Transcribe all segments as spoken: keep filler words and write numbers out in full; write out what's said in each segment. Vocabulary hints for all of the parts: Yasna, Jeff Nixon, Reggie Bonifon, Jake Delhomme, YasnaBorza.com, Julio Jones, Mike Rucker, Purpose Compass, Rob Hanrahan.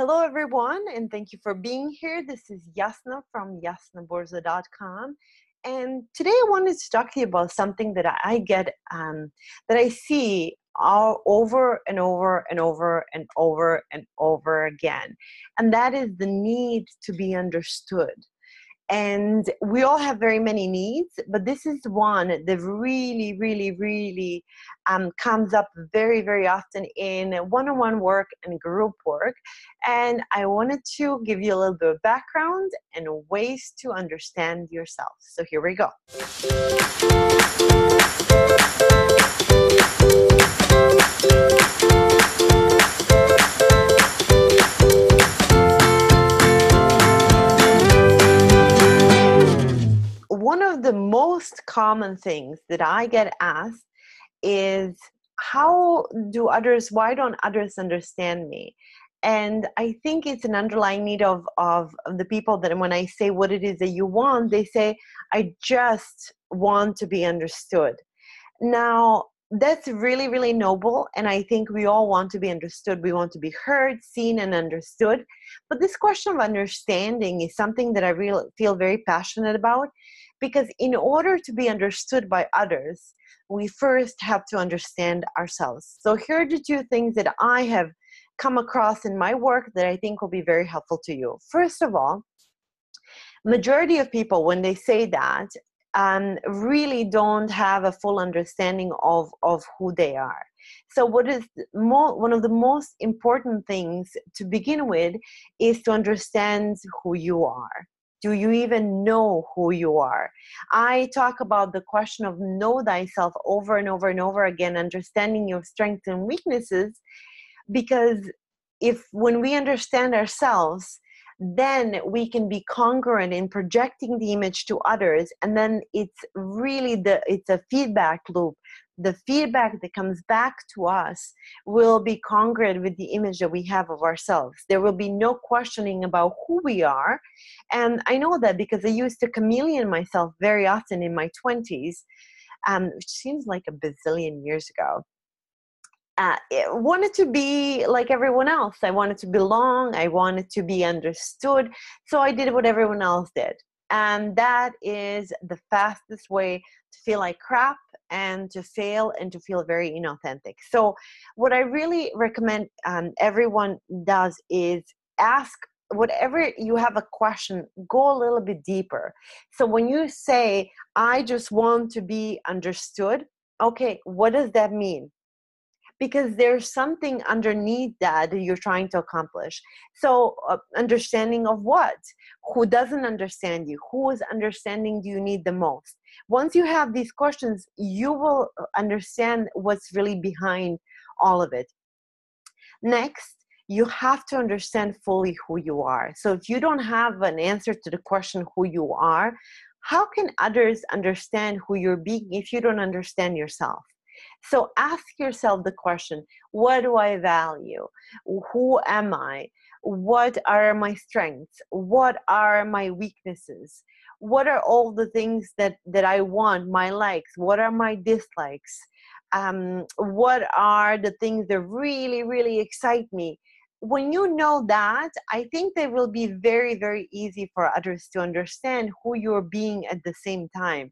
Hello everyone, and thank you for being here. This is Yasna from Yasna Borza dot com, and today I wanted to talk to you about something that I get, um, that I see all over and over and over and over and over again, and that is the need to be understood. And we all have very many needs, but this is one that really, really, really um, comes up very, very often in one-on-one work and group work. And I wanted to give you a little bit of background and ways to understand yourself. So here we go. One of the most common things that I get asked is, how do others, why don't others understand me? And I think it's an underlying need of, of, of the people that when I say what it is that you want, they say, I just want to be understood. Now, that's really, really noble. And I think we all want to be understood. We want to be heard, seen, and understood. But this question of understanding is something that I really feel very passionate about, because in order to be understood by others, we first have to understand ourselves. So here are the two things that I have come across in my work that I think will be very helpful to you. First of all, majority of people, when they say that, Um, really don't have a full understanding of, of who they are. So what is mo- one of the most important things to begin with is to understand who you are. Do you even know who you are? I talk about the question of know thyself over and over and over again, understanding your strengths and weaknesses, because if when we understand ourselves, then we can be congruent in projecting the image to others, and then it's really the it's a feedback loop. The feedback that comes back to us will be congruent with the image that we have of ourselves. There will be no questioning about who we are, and I know that because I used to chameleon myself very often in my twenties, um, which seems like a bazillion years ago. Uh, I wanted to be like everyone else. I wanted to belong. I wanted to be understood. So I did what everyone else did. And that is the fastest way to feel like crap and to fail and to feel very inauthentic. So what I really recommend um, everyone does is ask whatever you have a question, go a little bit deeper. So when you say, I just want to be understood, okay, what does that mean? Because there's something underneath that you're trying to accomplish. So uh, understanding of what? Who doesn't understand you? Whose understanding do you need the most? Once you have these questions, you will understand what's really behind all of it. Next, you have to understand fully who you are. So if you don't have an answer to the question who you are, how can others understand who you're being if you don't understand yourself? So ask yourself the question, what do I value? Who am I? What are my strengths? What are my weaknesses? What are all the things that, that I want, my likes? What are my dislikes? Um, what are the things that really, really excite me? When you know that, I think they will be very, very easy for others to understand who you're being at the same time.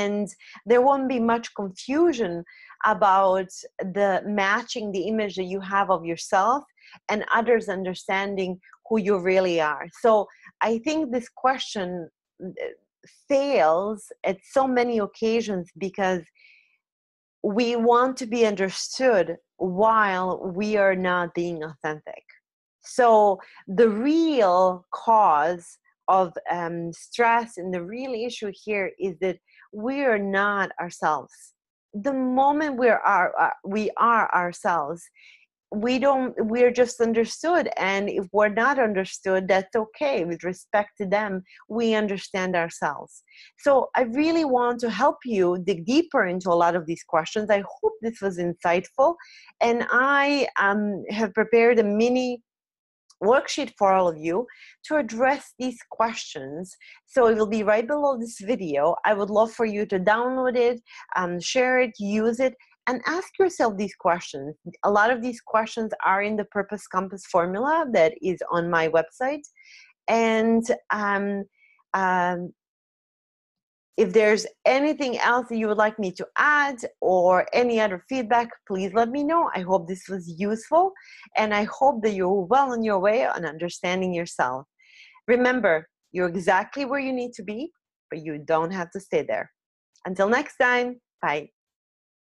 And there won't be much confusion about the matching the image that you have of yourself and others understanding who you really are. So I think this question fails at so many occasions because we want to be understood while we are not being authentic. So the real cause of um, stress and the real issue here is that we are not ourselves. The moment we are, uh, we are ourselves, we don't, we're just understood. And if we're not understood, that's okay. With respect to them, we understand ourselves. So I really want to help you dig deeper into a lot of these questions. I hope this was insightful. And I um, have prepared a mini worksheet for all of you to address these questions. So it will be right below this video. I would love for you to download it, um, share it, use it, And ask yourself these questions. A lot of these questions are in the Purpose Compass formula that is on my website. And um, um, if there's anything else that you would like me to add or any other feedback, please let me know. I hope this was useful, and I hope that you're well on your way on understanding yourself. Remember, you're exactly where you need to be, but you don't have to stay there. Until next time, bye.